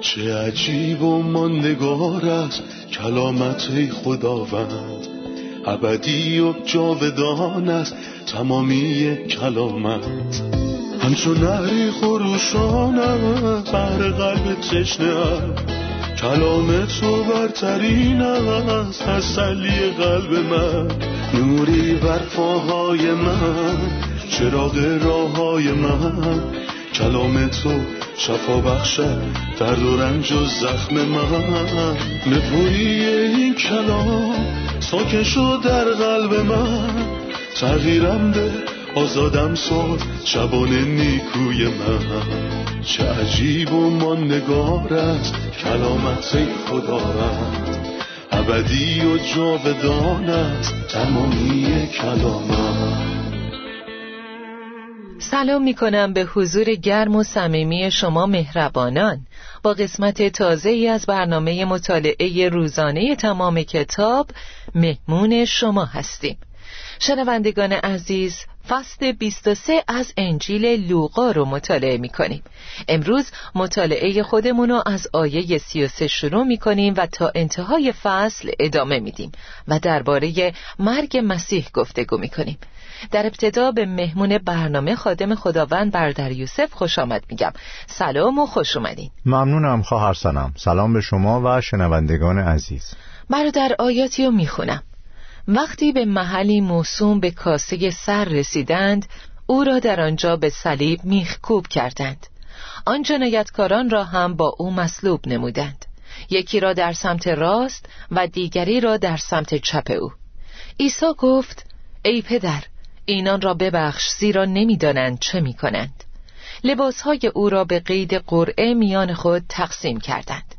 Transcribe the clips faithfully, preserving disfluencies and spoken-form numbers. چه عجیب و ماندگار است کلامت خداوند، ابدی و جاودان است تمامی کلامت. همچون نهری خروشانم بر قلب تشنه‌ام، کلام تو برترین است تسلی قلب من. نوری بر پاهای من، چراغ راههای من، کلام تو شفا بخشد درد و رنج و زخم من. نپویی این کلام ساکن شد در قلب من، تغییرم ده، آزادم ساز شبان نیکوی من. چه عجیب و ماندگار است کلامت خدا رد، ابدی و جاودان است تمامی کلامت. سلام می کنم به حضور گرم و صمیمی شما مهربانان با قسمت تازه‌ای از برنامه مطالعه روزانه تمام کتاب مهمون شما هستیم. شنوندگان عزیز، فصل بیست و سه از انجیل لوقا رو مطالعه می کنیم. امروز مطالعه خودمون رو از آیه سی و سه شروع می کنیم و تا انتهای فصل ادامه می دیم و درباره مرگ مسیح گفتگو می کنیم. در ابتدا به مهمون برنامه خادم خداوند برادر یوسف خوش آمد میگم. سلام و خوش اومدین. ممنونم خواهر سنم. سلام به شما و شنوندگان عزیز. برادر آیاتی رو میخونم. وقتی به محلی موسوم به کاسه سر رسیدند، او را در آنجا به صلیب میخکوب کردند. آن جنایتکاران را هم با او مصلوب نمودند، یکی را در سمت راست و دیگری را در سمت چپ او. عیسی گفت: ای پدر، اینان را ببخش زیرا نمی‌دانند چه می‌کنند. لباس‌های او را به قید قرعه میان خود تقسیم کردند.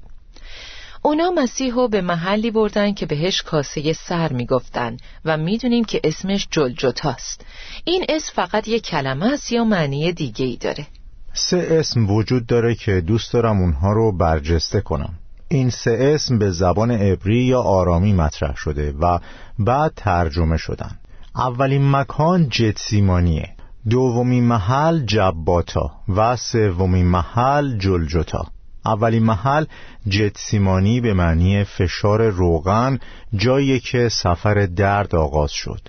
اونا مسیح را به محلی بردند که بهش کاسه سر می‌گفتند و می‌دونیم که اسمش جلجتاست. این اسم فقط یک کلمه است یا معنی دیگه‌ای داره؟ سه اسم وجود داره که دوست دارم اونها رو برجسته کنم. این سه اسم به زبان عبری یا آرامی مطرح شده و بعد ترجمه شدن. اولین مکان جتسیمانیه، دومین محل جباتا و سومین محل جلجتا. اولین محل جتسیمانی به معنی فشار روغن، جایی که سفر درد آغاز شد.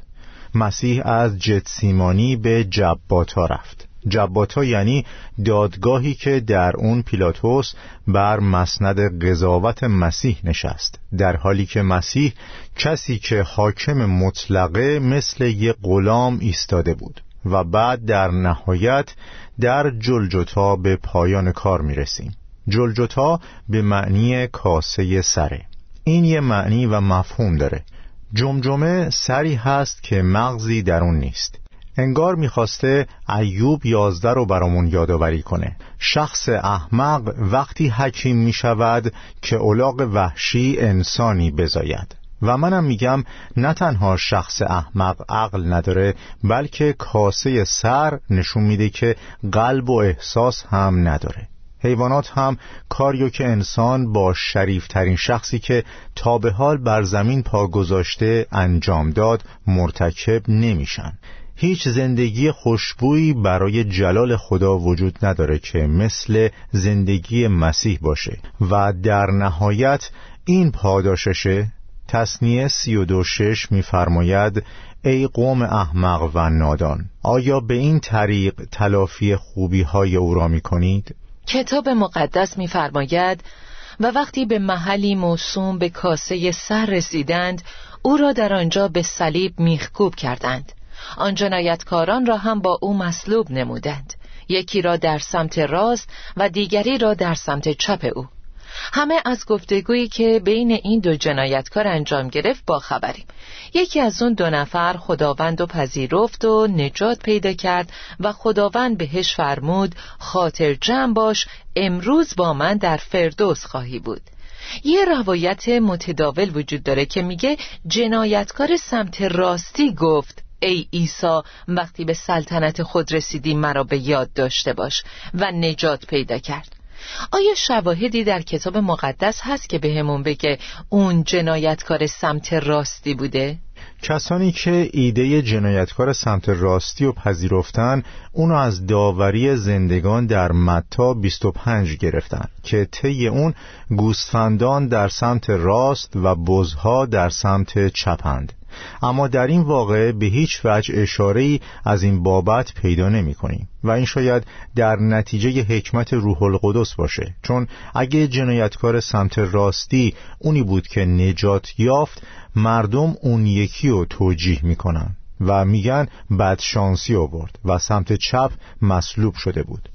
مسیح از جتسیمانی به جباتا رفت. جباتا یعنی دادگاهی که در اون پیلاتوس بر مسند قضاوت مسیح نشست، در حالی که مسیح کسی که حاکم مطلقه مثل یک غلام ایستاده بود. و بعد در نهایت در جلجتا به پایان کار میرسیم. جلجتا به معنی کاسه سره. این یه معنی و مفهوم داره. جمجمه سری هست که مغزی در اون نیست. انگار میخواسته ایوب یازده رو برامون یادآوری کنه. شخص احمق وقتی حکیم میشود که الاغ وحشی انسانی بزاید. و منم میگم نه تنها شخص احمق عقل نداره، بلکه کاسه سر نشون میده که قلب و احساس هم نداره. حیوانات هم کاریو که انسان با شریفترین شخصی که تا به حال بر زمین پا گذاشته انجام داد مرتکب نمیشن. هیچ زندگی خوشبویی برای جلال خدا وجود نداره که مثل زندگی مسیح باشه. و در نهایت این پاداششه. تثنیه سی و دو شش میفرماید: ای قوم احمق و نادان، آیا به این طریق تلافی خوبی های او را می کنید؟ کتاب مقدس میفرماید: و وقتی به محلی موسوم به کاسه سر رسیدند، او را در آنجا به صلیب میخکوب کردند. آن جنایتکاران را هم با او مصلوب نمودند، یکی را در سمت راست و دیگری را در سمت چپ او. همه از گفتگویی که بین این دو جنایتکار انجام گرفت با خبریم. یکی از اون دو نفر خداوند و پذیرفت و نجات پیدا کرد و خداوند بهش فرمود: خاطر جمع باش، امروز با من در فردوس خواهی بود. یه روایت متداول وجود داره که میگه جنایتکار سمت راستی گفت: ای عیسی، وقتی به سلطنت خود رسیدی مرا به یاد داشته باش، و نجات پیدا کرد. آیا شواهدی در کتاب مقدس هست که بهمون بگه اون جنایتکار سمت راستی بوده؟ کسانی که ایده جنایتکار سمت راستی رو پذیرفتن، اونو از داوری زندگان در متی بیست و پنج گرفتن که طی اون گوسفندان در سمت راست و بزها در سمت چپند. اما در این واقعه به هیچ وجه اشاره‌ای از این بابت پیدا نمی‌کنیم و این شاید در نتیجه حکمت روح القدس باشه، چون اگه جنایتکار سمت راستی اونی بود که نجات یافت، مردم اون یکی رو توجیه می‌کنن و میگن بدشانسی آورد و سمت چپ مصلوب شده بود.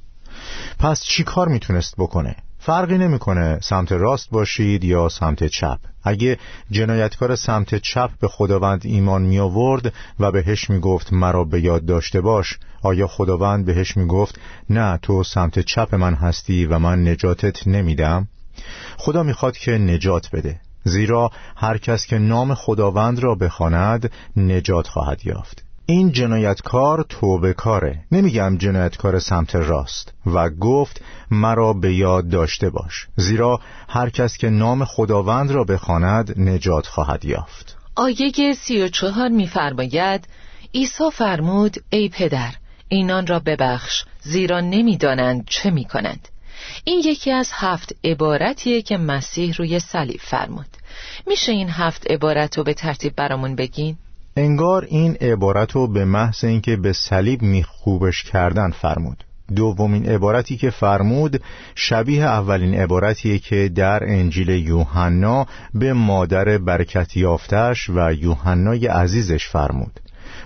پس چی کار میتونست بکنه؟ فرقی نمی‌کنه سمت راست باشید یا سمت چپ. اگه جنایتکار سمت چپ به خداوند ایمان می آورد و بهش می گفت مرا به یاد داشته باش، آیا خداوند بهش می گفت نه تو سمت چپ من هستی و من نجاتت نمیدم؟ خدا می خواد که نجات بده، زیرا هر کس که نام خداوند را بخواند نجات خواهد یافت. این جنایتکار توبه کاره، نمیگم جنایتکار سمت راست، و گفت مرا به یاد داشته باش، زیرا هر کس که نام خداوند را بخواند نجات خواهد یافت. آیه سی و چهار می فرماید عیسی فرمود ای پدر اینان را ببخش زیرا نمی دانند چه می کنند. این یکی از هفت عبارتیه که مسیح روی صلیب فرمود. میشه این هفت عبارت رو به ترتیب برامون بگین؟ انگار این عبارت رو به محض اینکه به صلیب میخوبش کردن فرمود. دومین عبارتی که فرمود شبیه اولین عبارتیه که در انجیل یوحنا به مادر برکت یافته‌اش و یوحنای عزیزش فرمود.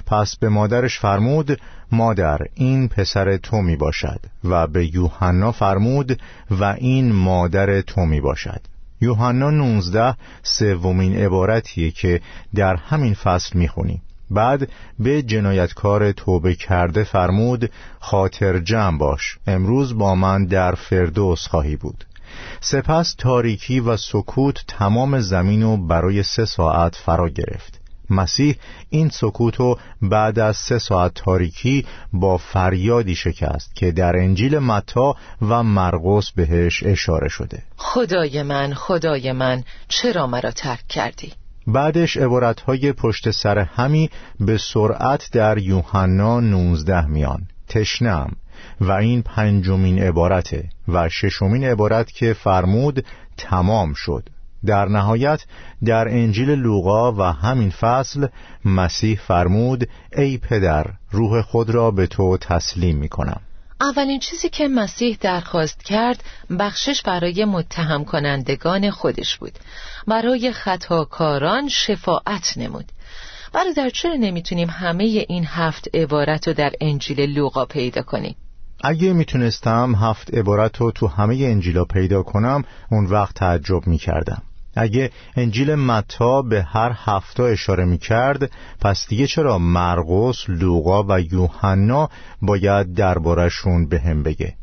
پس به مادرش فرمود مادر این پسر تو می باشد و به یوحنا فرمود و این مادر تو می باشد. یوحنا نوزده سومین عبارتیه که در همین فصل میخونیم. بعد به جنایتکار توبه کرده فرمود خاطر جمع باش امروز با من در فردوس خواهی بود. سپس تاریکی و سکوت تمام زمین رو برای سه ساعت فرا گرفت. مسیح این سکوت رو بعد از سه ساعت تاریکی با فریادی شکست که در انجیل متی و مرقس بهش اشاره شده. خدای من خدای من چرا مرا ترک کردی؟ بعدش عبارتهای پشت سر همی به سرعت در یوحنا نوزده میان. تشنم و این پنجمین عبارته و ششمین عبارت که فرمود تمام شد. در نهایت در انجیل لوقا و همین فصل مسیح فرمود ای پدر روح خود را به تو تسلیم می کنم. اولین چیزی که مسیح درخواست کرد بخشش برای متهم کنندگان خودش بود. برای خطاکاران شفاعت نمود. برادر چرا نمیتونیم همه این هفت عبارت رو در انجیل لوقا پیدا کنیم؟ اگه میتونستم هفت عبارت رو تو همه انجیلا پیدا کنم اون وقت تعجب میکردم. اگه انجیل متی به هر هفته اشاره می‌کرد، پس دیگه چرا مرقس، لوقا و یوحنا باید دربارشون به هم بگه؟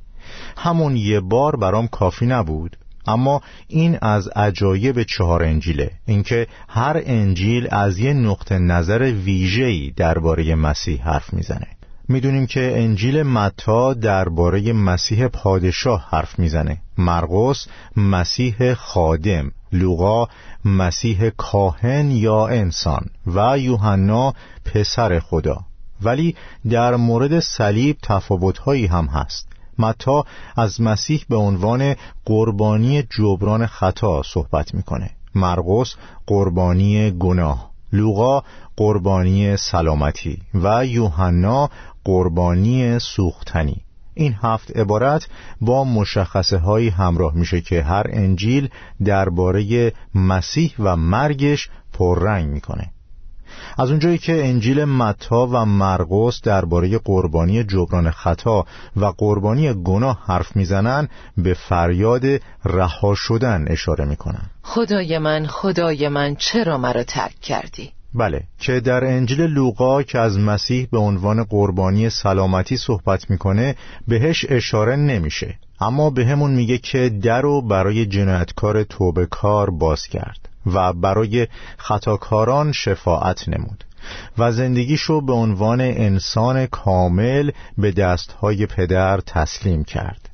همون یه بار برام کافی نبود. اما این از عجایب چهار انجیله، اینکه هر انجیل از یه نقطه نظر ویژه‌ای درباره مسیح حرف میزنه. میدونیم که انجیل متی درباره مسیح پادشاه حرف میزنه، مرقس مسیح خادم، لوقا مسیح کاهن یا انسان و یوحنا پسر خدا. ولی در مورد صلیب تفاوت‌هایی هم هست. متی از مسیح به عنوان قربانی جبران خطا صحبت میکنه، مرقس قربانی گناه، لوقا قربانی سلامتی و یوحنا قربانی سوختنی. این هفت عبارت با مشخصه هایی همراه میشه که هر انجیل درباره مسیح و مرگش پررنگ میکنه. از اونجایی که انجیل متی و مرقس درباره قربانی جبران خطا و قربانی گناه حرف میزنن، به فریاد رها شدن اشاره میکنن. خدای من خدای من چرا مرا ترک کردی؟ بله، که در انجیل لوقا که از مسیح به عنوان قربانی سلامتی صحبت میکنه بهش اشاره نمیشه، اما به همون میگه که در رو برای جنایتکار توبه کار باز کرد و برای خطاکاران شفاعت نمود و زندگیشو به عنوان انسان کامل به دستهای پدر تسلیم کرد.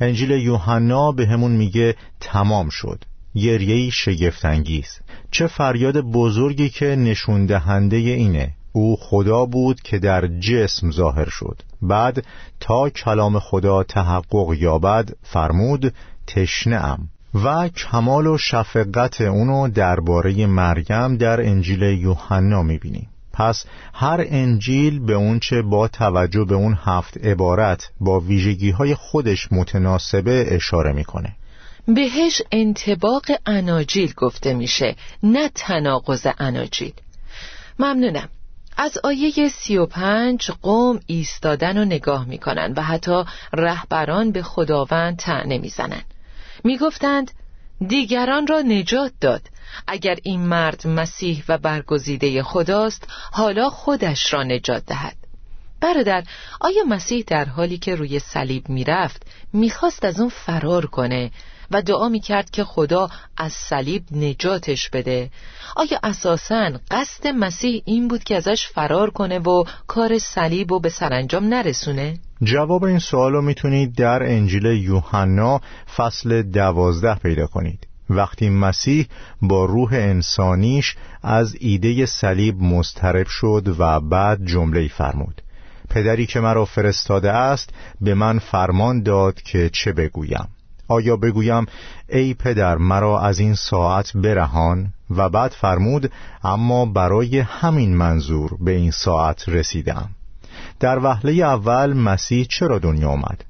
انجیل یوحنا به همون میگه تمام شد. گریه‌ای شگفت‌انگیز. چه فریاد بزرگی که نشون دهنده اینه او خدا بود که در جسم ظاهر شد. بعد تا کلام خدا تحقق یابد فرمود تشنه‌ام، و کمال و شفقت اونو درباره مریم در انجیل یوحنا می‌بینیم. پس هر انجیل به اون چه با توجه به اون هفت عبارت با ویژگی‌های خودش متناسبه اشاره می‌کنه. بهش انطباق اناجیل گفته میشه، نه تناقض اناجیل. ممنونم. از آیه سی و پنج قوم ایستادن و نگاه میکنن و حتی رهبران به خداوند طعنه میزنن. میگفتند دیگران را نجات داد، اگر این مرد مسیح و برگزیده خداست حالا خودش را نجات دهد. برادر، آیا مسیح در حالی که روی صلیب میرفت میخواست از اون فرار کنه و دعا میکرد که خدا از صلیب نجاتش بده؟ آیا اساساً قصد مسیح این بود که ازش فرار کنه و کار صلیب رو به سرانجام نرسونه؟ جواب این سوال رو میتونید در انجیل یوحنا فصل دوازده پیدا کنید. وقتی مسیح با روح انسانیش از ایده صلیب مضطرب شد و بعد جمله‌ای فرمود: پدری که مرا فرستاده است به من فرمان داد که چه بگویم. آیا بگویم ای پدر مرا از این ساعت برهان؟ و بعد فرمود اما برای همین منظور به این ساعت رسیدم. در وهله اول مسیح چرا دنیا آمد؟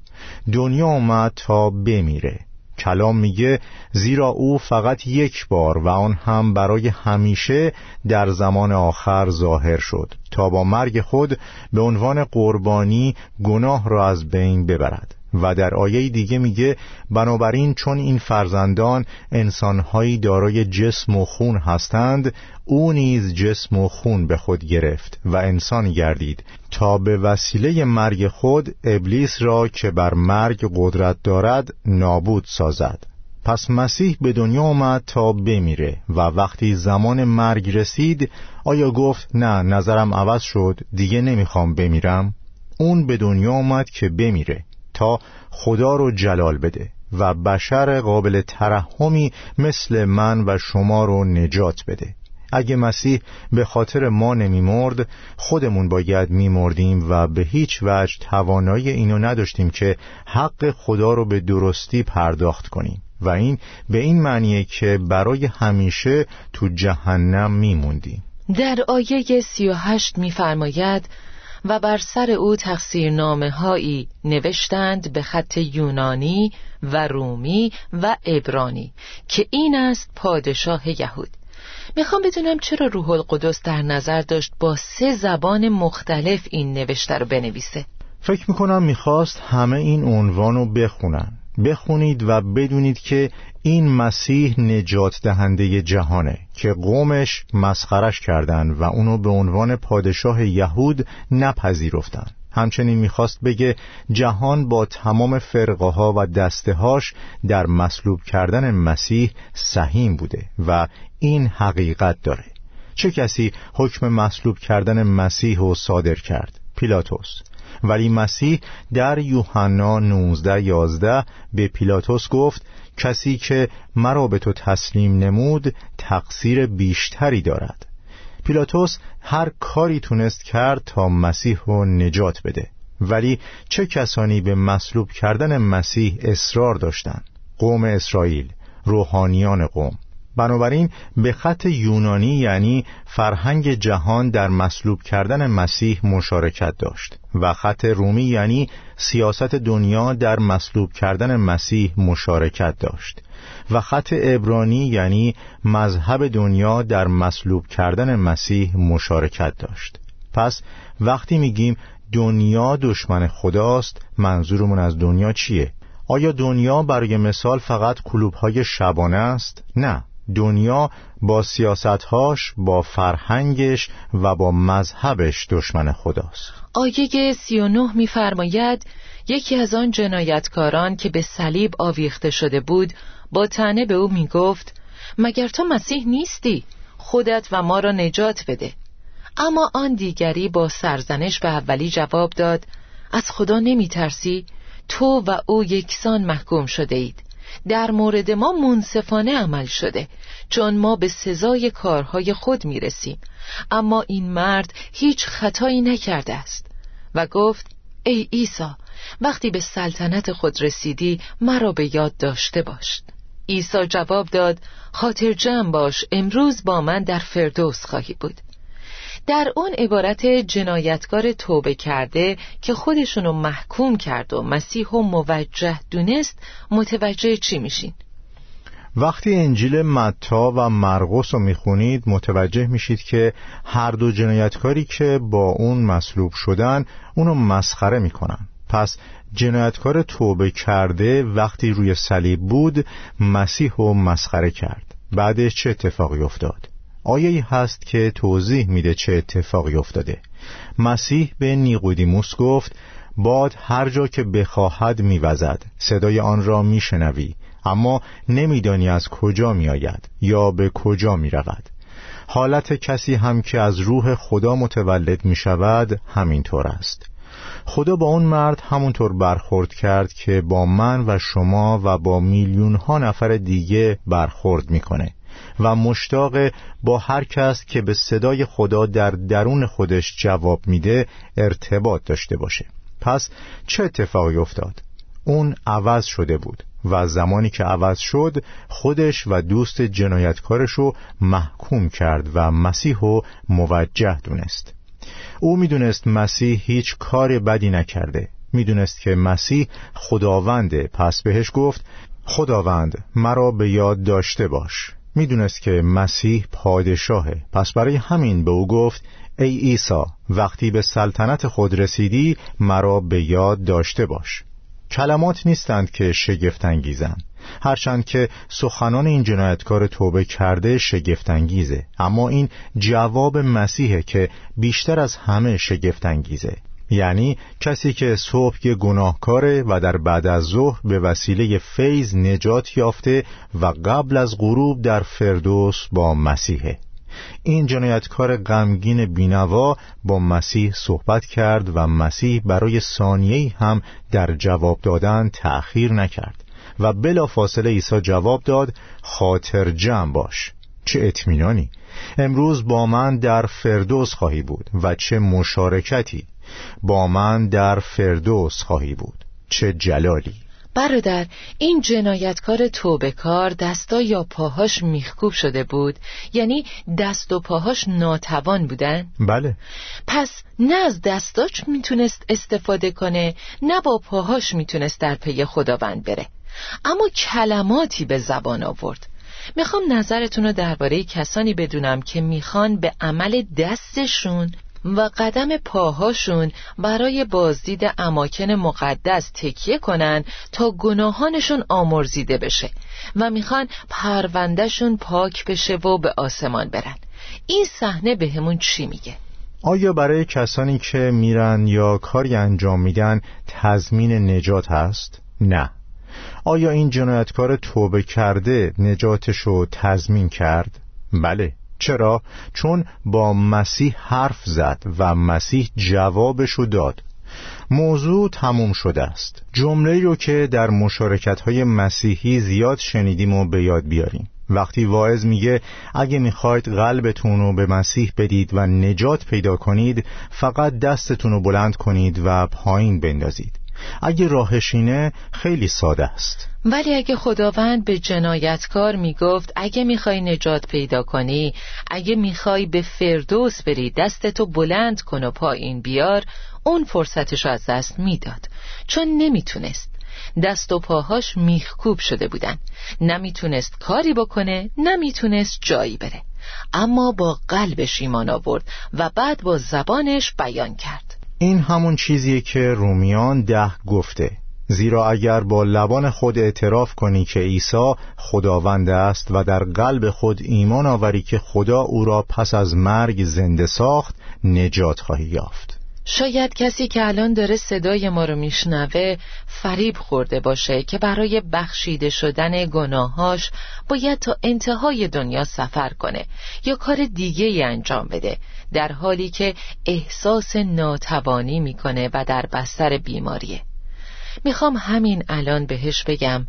دنیا آمد تا بمیره. کلام میگه زیرا او فقط یک بار و آن هم برای همیشه در زمان آخر ظاهر شد تا با مرگ خود به عنوان قربانی گناه را از بین ببرد. و در آیه دیگه میگه بنابراین چون این فرزندان انسانهایی دارای جسم و خون هستند، او نیز جسم و خون به خود گرفت و انسان گردید تا به وسیله مرگ خود ابلیس را که بر مرگ قدرت دارد نابود سازد. پس مسیح به دنیا آمد تا بمیره و وقتی زمان مرگ رسید آیا گفت نه نظرم عوض شد دیگه نمیخوام بمیرم؟ اون به دنیا آمد که بمیره تا خدا رو جلال بده و بشر قابل ترحمی مثل من و شما رو نجات بده. اگه مسیح به خاطر ما نمیمرد خودمون باید میمردیم و به هیچ وجه توانایی اینو نداشتیم که حق خدا رو به درستی پرداخت کنیم، و این به این معنیه که برای همیشه تو جهنم میموندیم. در آیه سی و هشت میفرماید و بر سر او تقصیرنامه هایی نوشتند به خط یونانی و رومی و عبرانی که این است پادشاه یهود. میخوام بدونم چرا روح القدس در نظر داشت با سه زبان مختلف این نوشته رو بنویسه؟ فکر میکنم میخواست همه این عنوان رو بخونن. بخونید و بدونید که این مسیح نجات دهنده جهانه که قومش مسخرش کردن و اونو به عنوان پادشاه یهود نپذیرفتن. همچنین میخواست بگه جهان با تمام فرقه ها و دسته هاش در مصلوب کردن مسیح سهیم بوده و این حقیقت داره. چه کسی حکم مصلوب کردن مسیح رو صادر کرد؟ پیلاتوس. ولی مسیح در یوحنا نوزده یازده به پیلاتوس گفت کسی که مرا به تو تسلیم نمود تقصیر بیشتری دارد. پیلاتوس هر کاری تونست کرد تا مسیح رو نجات بده. ولی چه کسانی به مصلوب کردن مسیح اصرار داشتند؟ قوم اسرائیل، روحانیان قوم. بنابراین به خط یونانی یعنی فرهنگ جهان در مصلوب کردن مسیح مشارکت داشت و خط رومی یعنی سیاست دنیا در مصلوب کردن مسیح مشارکت داشت و خط عبرانی یعنی مذهب دنیا در مصلوب کردن مسیح مشارکت داشت. پس وقتی میگیم دنیا دشمن خداست منظورمون از دنیا چیه؟ آیا دنیا برای مثال فقط کلوب‌های شبانه است؟ نه، دنیا با سیاستهاش، با فرهنگش و با مذهبش دشمن خداست. آیه سی و نه می فرماید یکی از آن جنایتکاران که به صلیب آویخته شده بود با طعنه به او می گفت مگر تو مسیح نیستی؟ خودت و ما را نجات بده. اما آن دیگری با سرزنش به اولی جواب داد از خدا نمی ترسی؟ تو و او یکسان محکوم شده اید. در مورد ما منصفانه عمل شده، چون ما به سزای کارهای خود می رسیم. اما این مرد هیچ خطایی نکرده است. و گفت: ای عیسی، وقتی به سلطنت خود رسیدی مرا به یاد داشته باش. عیسی جواب داد: خاطر جمع باش، امروز با من در فردوس خواهی بود. در اون عبارت جنایتکار توبه کرده که خودشونو محکوم کرد و مسیح و موجه دونست، متوجه چی میشین؟ وقتی انجیل متی و مرقس رو میخونید متوجه میشید که هر دو جنایتکاری که با اون مصلوب شدن اونو مسخره میکنن. پس جنایتکار توبه کرده وقتی روی صلیب بود مسیح رو مسخره کرد. بعدش چه اتفاقی افتاد؟ آیه‌ای هست که توضیح میده چه اتفاقی افتاده. مسیح به نیقودیموس گفت: باد هر جا که بخواهد میوزد، صدای آن را میشنوی، اما نمیدانی از کجا میآید یا به کجا میرود. حالت کسی هم که از روح خدا متولد میشود همینطور است. خدا با اون مرد همونطور برخورد کرد که با من و شما و با میلیون ها نفر دیگه برخورد میکنه و مشتاق با هر کس که به صدای خدا در درون خودش جواب میده ارتباط داشته باشه. پس چه اتفاقی افتاد؟ اون عوض شده بود و زمانی که عوض شد خودش و دوست جنایتکارشو محکوم کرد و مسیحو موجه دونست. او میدونست مسیح هیچ کار بدی نکرده، میدونست که مسیح خداونده، پس بهش گفت: خداوند مرا به یاد داشته باش. میدونست که مسیح پادشاهه، پس برای همین به او گفت: ای عیسی، وقتی به سلطنت خود رسیدی مرا به یاد داشته باش. کلمات نیستند که شگفت‌انگیزند، هرچند که سخنان این جنایتکار توبه کرده شگفت‌انگیزه، اما این جواب مسیحه که بیشتر از همه شگفت‌انگیزه. یعنی کسی که صبح یه گناهکاره و در بعد از ظهر به وسیله فیض نجات یافته و قبل از غروب در فردوس با مسیحه. این جنایتکار غمگین بینوا با مسیح صحبت کرد و مسیح برای ثانیه‌ای هم در جواب دادن تأخیر نکرد و بلافاصله عیسی جواب داد: خاطر جمع باش. چه اطمینانی! امروز با من در فردوس خواهی بود. و چه مشارکتی! با من در فردوس خواهی بود. چه جلالی! برادر، این جنایتکار توبه‌کار دستا یا پاهاش میخکوب شده بود، یعنی دست و پاهاش ناتوان بودن. بله. پس نه از دستاش میتونست استفاده کنه، نه با پاهاش میتونست در پی خداوند بره، اما کلماتی به زبان آورد. میخوام نظرتون رو درباره کسانی بدونم که میخوان به عمل دستشون و قدم پاهاشون برای بازدید اماکن مقدس تکیه کنن تا گناهانشون آمرزیده بشه و میخوان پروندهشون پاک بشه و به آسمان برن. این صحنه به همون چی میگه؟ آیا برای کسانی که میرن یا کاری انجام میدن تضمین نجات هست؟ نه. آیا این جنایتکار توبه کرده نجاتشو تضمین کرد؟ بله. چرا؟ چون با مسیح حرف زد و مسیح جوابشو داد. موضوع تموم شده است. جمله رو که در مشارکت‌های مسیحی زیاد شنیدیم و به یاد بیاریم. وقتی واعظ میگه اگه میخواید قلبتون رو به مسیح بدید و نجات پیدا کنید، فقط دستتون رو بلند کنید و پایین بندازید. اگه راهشینه خیلی ساده است. ولی اگه خداوند به جنایتکار میگفت اگه میخوای نجات پیدا کنی، اگه میخوای به فردوس بری، دستتو بلند کن و پایین بیار، اون فرصتشو از دست میداد، چون نمیتونست. دست و پاهاش میخکوب شده بودن، نمیتونست کاری بکنه، نمیتونست جایی بره، اما با قلبش ایمان آورد و بعد با زبانش بیان کرد. این همون چیزیه که رومیان ده گفته: زیرا اگر با لبان خود اعتراف کنی که عیسی خداوند است و در قلب خود ایمان آوری که خدا او را پس از مرگ زنده ساخت، نجات خواهی یافت. شاید کسی که الان داره صدای ما رو میشنوه فریب خورده باشه که برای بخشیده شدن گناهاش باید تا انتهای دنیا سفر کنه یا کار دیگه ای انجام بده، در حالی که احساس ناتوانی میکنه و در بستر بیماریه. میخوام همین الان بهش بگم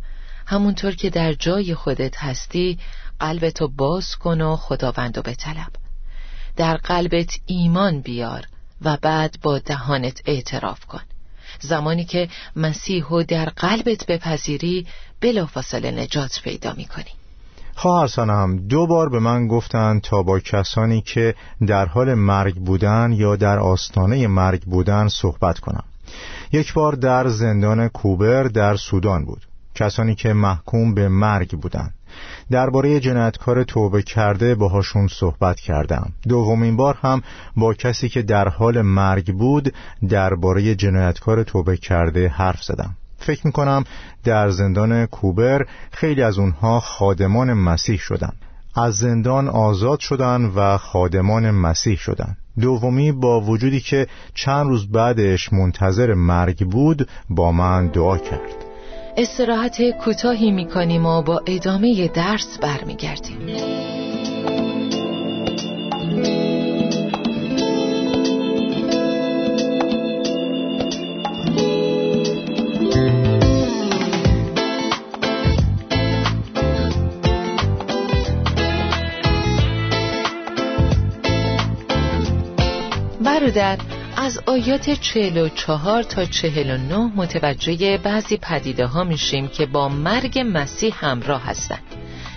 همونطور که در جای خودت هستی قلبتو باز کن و خداوندو بطلب. در قلبت ایمان بیار و بعد با دهانت اعتراف کن. زمانی که مسیحو در قلبت بپذیری بلافاصله نجات پیدا می‌کنی. خواهرسانم دو بار به من گفتن تا با کسانی که در حال مرگ بودن یا در آستانه مرگ بودن صحبت کنم. یک بار در زندان کوبر در سودان بود. کسانی که محکوم به مرگ بودند. درباره جنایتکار توبه کرده باهاشون صحبت کردم. دومین بار هم با کسی که در حال مرگ بود درباره جنایتکار توبه کرده حرف زدم. فکر میکنم در زندان کوبر خیلی از اونها خادمان مسیح شدن، از زندان آزاد شدن و خادمان مسیح شدن. دومی با وجودی که چند روز بعدش منتظر مرگ بود با من دعا کرد. استراحت کوتاهی میکنیم و با ادامه درس برمیگردیم. برادر، از آیات چهل و چهار تا چهل و نه متوجه بعضی پدیده ها میشیم که با مرگ مسیح همراه هستند.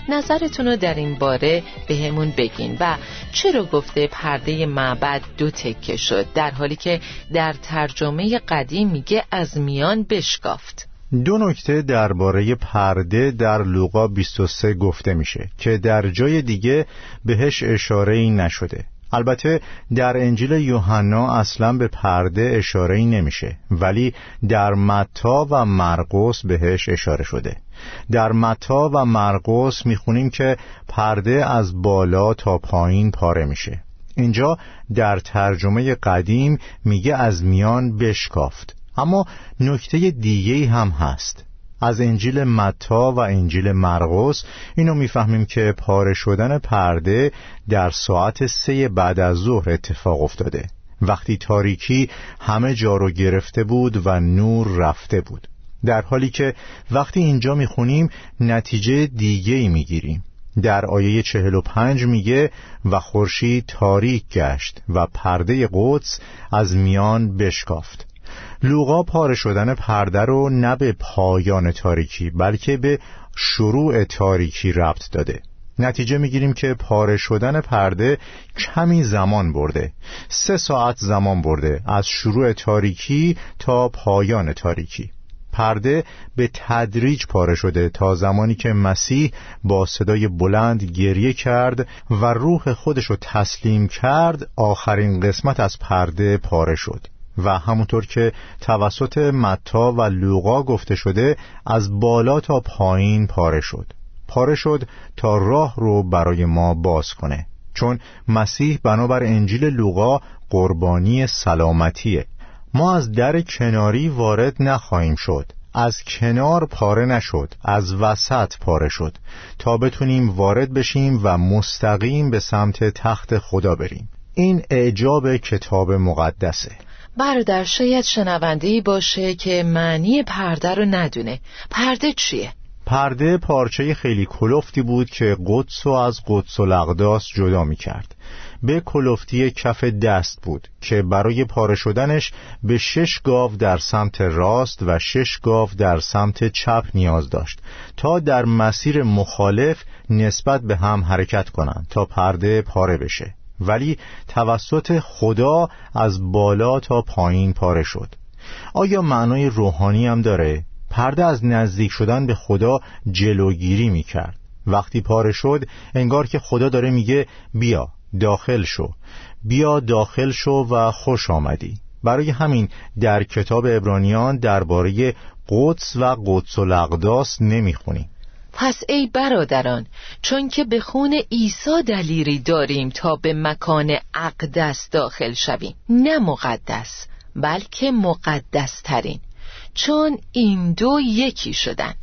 نظرتون رو در این باره به همون بگین و چرا گفته پرده معبد دو تکه شد در حالی که در ترجمه قدیم میگه از میان بشکافت؟ دو نکته درباره پرده در لوقا بیست و سه گفته میشه که در جای دیگه بهش اشاره‌ای نشده. البته در انجیل یوحنا اصلا به پرده اشاره‌ای نمیشه، ولی در متی و مرقس بهش اشاره شده. در متی و مرقس میخونیم که پرده از بالا تا پایین پاره میشه. اینجا در ترجمه قدیم میگه از میان بشکافت. اما نکته دیگه‌ای هم هست. از انجیل متی و انجیل مرقس اینو میفهمیم که پاره شدن پرده در ساعت سه بعد از ظهر اتفاق افتاده، وقتی تاریکی همه جا رو گرفته بود و نور رفته بود، در حالی که وقتی اینجا میخونیم نتیجه دیگه‌ای میگیریم. در آیه چهل و پنج میگه و خورشید تاریک گشت و پرده قدس از میان بشکافت. لوقا پاره شدن پرده رو نه به پایان تاریکی بلکه به شروع تاریکی ربط داده. نتیجه میگیریم که پاره شدن پرده کمی زمان برده، سه ساعت زمان برده، از شروع تاریکی تا پایان تاریکی. پرده به تدریج پاره شده تا زمانی که مسیح با صدای بلند گریه کرد و روح خودش رو تسلیم کرد. آخرین قسمت از پرده پاره شد و همونطور که توسط متی و لوقا گفته شده از بالا تا پایین پاره شد. پاره شد تا راه رو برای ما باز کنه، چون مسیح بنابر انجیل لوقا قربانی سلامتیه. ما از در کناری وارد نخواهیم شد. از کنار پاره نشد، از وسط پاره شد تا بتونیم وارد بشیم و مستقیم به سمت تخت خدا بریم. این اعجاب کتاب مقدسه. برادر، شاید شنونده‌ای باشه که معنی پرده رو ندونه. پرده چیه؟ پرده پارچه خیلی کلفتی بود که قدس رو از قدس الاقداس جدا می کرد. به کلفتی کف دست بود که برای پاره شدنش به شش گاو در سمت راست و شش گاو در سمت چپ نیاز داشت تا در مسیر مخالف نسبت به هم حرکت کنند تا پرده پاره بشه، ولی توسط خدا از بالا تا پایین پاره شد. آیا معنای روحانی هم داره؟ پرده از نزدیک شدن به خدا جلوگیری میکرد. وقتی پاره شد انگار که خدا داره میگه بیا داخل شو، بیا داخل شو و خوش آمدی. برای همین در کتاب عبرانیان درباره قدس و قدس الاقداس نمیخونیم. پس ای برادران، چون که به خون عیسی دلیری داریم تا به مکان اقدس داخل شویم، نه مقدس بلکه مقدس ترین، چون این دو یکی شدن.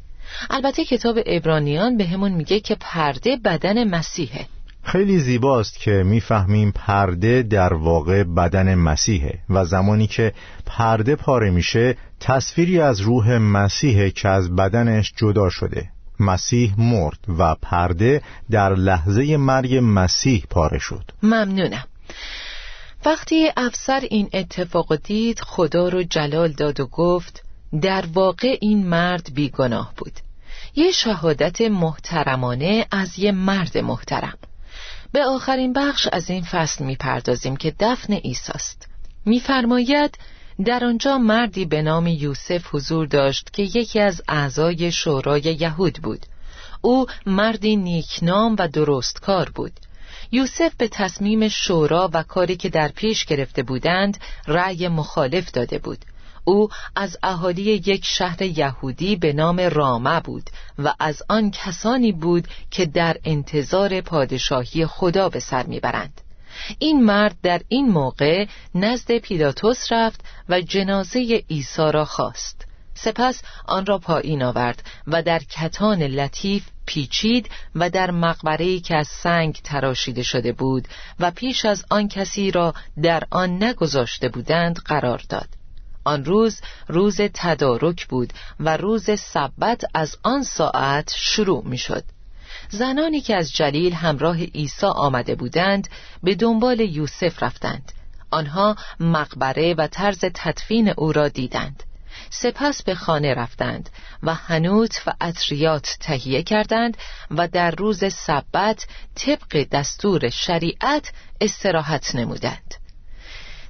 البته کتاب عبرانیان به همون میگه که پرده بدن مسیحه. خیلی زیباست که میفهمیم پرده در واقع بدن مسیحه و زمانی که پرده پاره میشه تصویری از روح مسیحه که از بدنش جدا شده. مسیح مرد و پرده در لحظه مرگ مسیح پاره شد. ممنونم. وقتی افسر این اتفاق دید، خدا رو جلال داد و گفت در واقع این مرد بیگناه بود. یه شهادت محترمانه از یه مرد محترم. به آخرین بخش از این فصل میپردازیم که دفن عیسی است. میفرماید در آنجا مردی به نام یوسف حضور داشت که یکی از اعضای شورای یهود بود. او مردی نیکنام و درستکار بود. یوسف به تصمیم شورا و کاری که در پیش گرفته بودند رأی مخالف داده بود. او از اهالی یک شهر یهودی به نام رامه بود و از آن کسانی بود که در انتظار پادشاهی خدا به سر میبرند. این مرد در این موقع نزد پیلاتوس رفت و جنازه عیسی را خواست. سپس آن را پایین آورد و در کتان لطیف پیچید و در مقبره‌ای که از سنگ تراشیده شده بود و پیش از آن کسی را در آن نگذاشته بودند قرار داد. آن روز روز تدارک بود و روز سبت از آن ساعت شروع می شد. زنانی که از جلیل همراه عیسی آمده بودند به دنبال یوسف رفتند. آنها مقبره و طرز تدفین او را دیدند. سپس به خانه رفتند و حنوط و عطریات تهیه کردند و در روز سبت طبق دستور شریعت استراحت نمودند.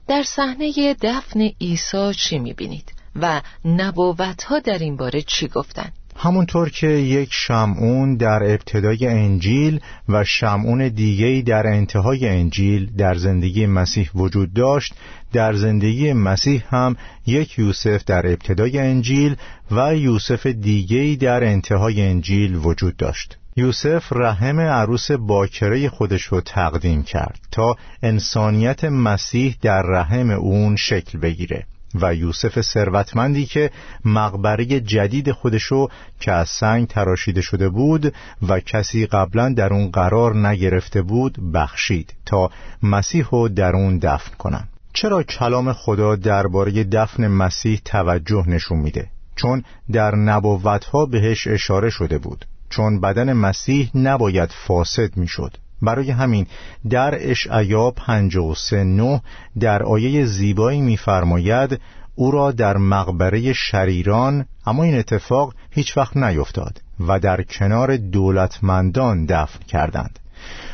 در صحنه دفن عیسی چی می‌بینید و نبوت‌ها در این باره چی گفتند؟ همونطور که یک شمعون در ابتدای انجیل و شمعون دیگه‌ای در انتهای انجیل در زندگی مسیح وجود داشت، در زندگی مسیح هم یک یوسف در ابتدای انجیل و یوسف دیگه‌ای در انتهای انجیل وجود داشت. یوسف رحم عروس باکره خودش رو تقدیم کرد تا انسانیت مسیح در رحم اون شکل بگیره و یوسف ثروتمندی که مقبره جدید خودشو که از سنگ تراشیده شده بود و کسی قبلا در اون قرار نگرفته بود بخشید تا مسیح رو در اون دفن کنن. چرا کلام خدا درباره دفن مسیح توجه نشون میده؟ چون در نبوت‌ها بهش اشاره شده بود، چون بدن مسیح نباید فاسد میشد. برای همین در اشعیا پنجاه و سه نه در آیه زیبایی میفرماید او را در مقبره شریران، اما این اتفاق هیچ وقت نیفتاد، و در کنار دولتمندان دفن کردند.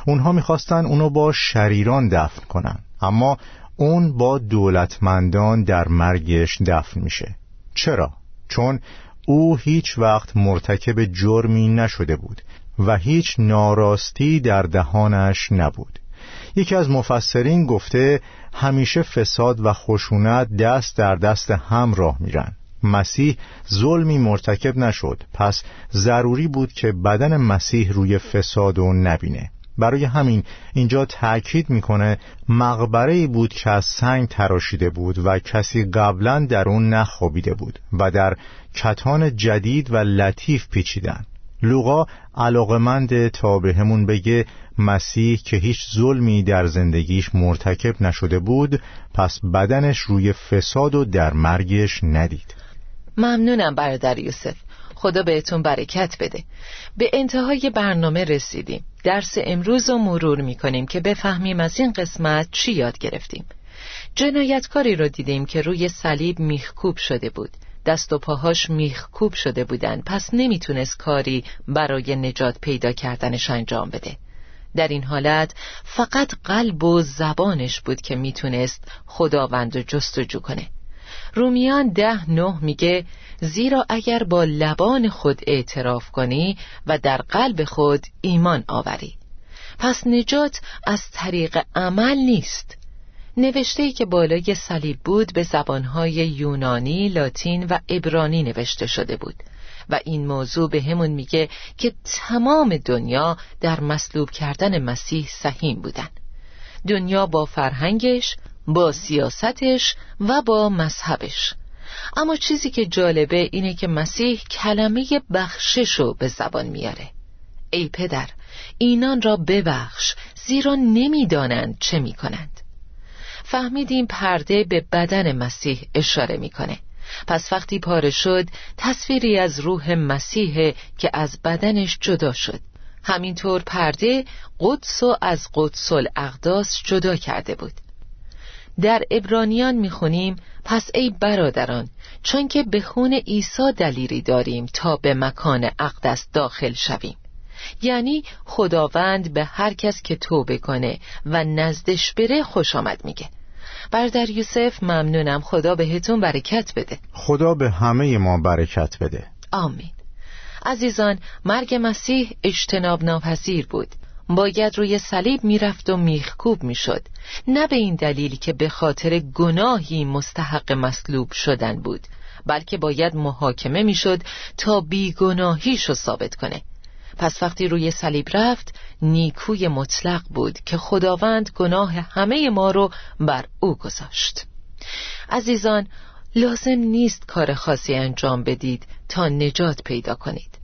اونها میخواستن اونو با شریران دفن کنن، اما اون با دولتمندان در مرگش دفن میشه. چرا؟ چون او هیچ وقت مرتکب جرمی نشده بود و هیچ ناراستی در دهانش نبود. یکی از مفسرین گفته همیشه فساد و خشونت دست در دست هم راه میرن. مسیح ظلمی مرتکب نشد، پس ضروری بود که بدن مسیح روی فساد و نبینه. برای همین اینجا تأکید میکنه مقبره‌ای بود که از سنگ تراشیده بود و کسی قبلا در اون نخوابیده بود و در کتان جدید و لطیف پیچیدن. لوقا علاقمند تا به همون بگه مسیح که هیچ ظلمی در زندگیش مرتکب نشده بود، پس بدنش روی فساد و در مرگش ندید. ممنونم برادر یوسف، خدا بهتون برکت بده. به انتهای برنامه رسیدیم. درس امروز رو مرور می‌کنیم که بفهمیم از این قسمت چی یاد گرفتیم. جنایتکاری رو دیدیم که روی صلیب میخکوب شده بود. دست و پاهاش میخکوب شده بودن، پس نمیتونست کاری برای نجات پیدا کردنش انجام بده. در این حالت فقط قلب و زبانش بود که میتونست خداوند رو جستجو کنه. رومیان ده نه میگه زیرا اگر با لبان خود اعتراف کنی و در قلب خود ایمان آوری. پس نجات از طریق عمل نیست. نوشته‌ای که بالای صلیب بود به زبان‌های یونانی، لاتین و عبرانی نوشته شده بود و این موضوع به همون میگه که تمام دنیا در مصلوب کردن مسیح سهیم بودن. دنیا با فرهنگش، با سیاستش و با مذهبش. اما چیزی که جالبه اینه که مسیح کلمه بخششو به زبان میاره. ای پدر، اینان را ببخش زیرا نمیدانند چه میکنند. فهمیدیم پرده به بدن مسیح اشاره میکنه. پس وقتی پاره شد تصویری از روح مسیح که از بدنش جدا شد. همینطور پرده قدس و از قدس الاقداس جدا کرده بود. در عبرانیان میخونیم: پس ای برادران، چون که به خون عیسی دلیری داریم تا به مکان اقدس داخل شویم. یعنی خداوند به هر کس که توبه کنه و نزدش بره خوش آمد میگه. برادر یوسف ممنونم، خدا بهتون برکت بده. خدا به همه ما برکت بده. آمین. عزیزان، مرگ مسیح اجتناب ناپذیر بود. باید روی صلیب میرفت و میخکوب میشد، نه به این دلیل که به خاطر گناهی مستحق مصلوب شدن بود، بلکه باید محاکمه میشد تا بیگناهیشو ثابت کنه. پس وقتی روی صلیب رفت، نیکوی مطلق بود که خداوند گناه همه ما رو بر او گذاشت. عزیزان، لازم نیست کار خاصی انجام بدید تا نجات پیدا کنید.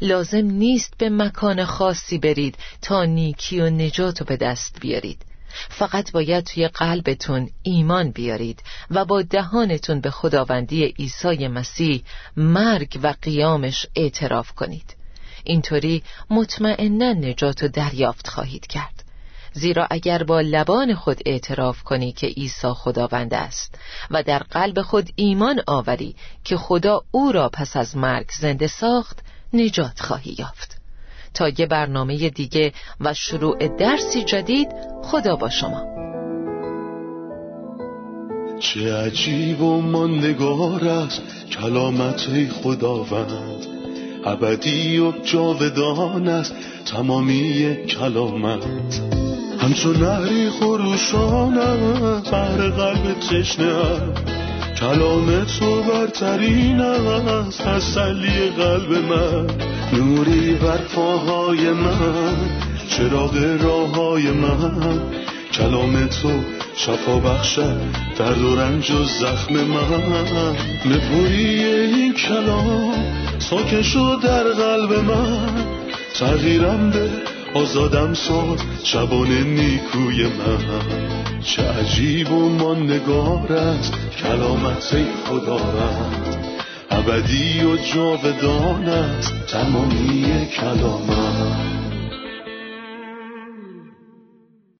لازم نیست به مکان خاصی برید تا نیکی و نجات رو به دست بیارید. فقط باید توی قلبتون ایمان بیارید و با دهانتون به خداوندی عیسی مسیح، مرگ و قیامش اعتراف کنید. اینطوری مطمئنا نجات رو دریافت خواهید کرد. زیرا اگر با لبان خود اعتراف کنی که عیسی خداوند است و در قلب خود ایمان آوری که خدا او را پس از مرگ زنده ساخت، نجات خواهی یافت. تا یه برنامه دیگه و شروع درسی جدید، خدا با شما. چه عجیب و ماندگار است کلامت خداوند، ابدی و جاودان است تمامی کلامت. همچون نهری خروشان است بر قلب تشنه است، کلام تو برترین است تسلی قلب من. نوری بر پاهای من، چراغ راههای من. کلام تو شفا بخشد درد و رنج و زخم من. نپوری این کلام ساکن شد در قلب من. تغییرم به آزادم ساز شبانه نیکوی من. چه عجیب و ماندگار است کلامت خدا است، ابدی و جاودان است تمامی کلامت.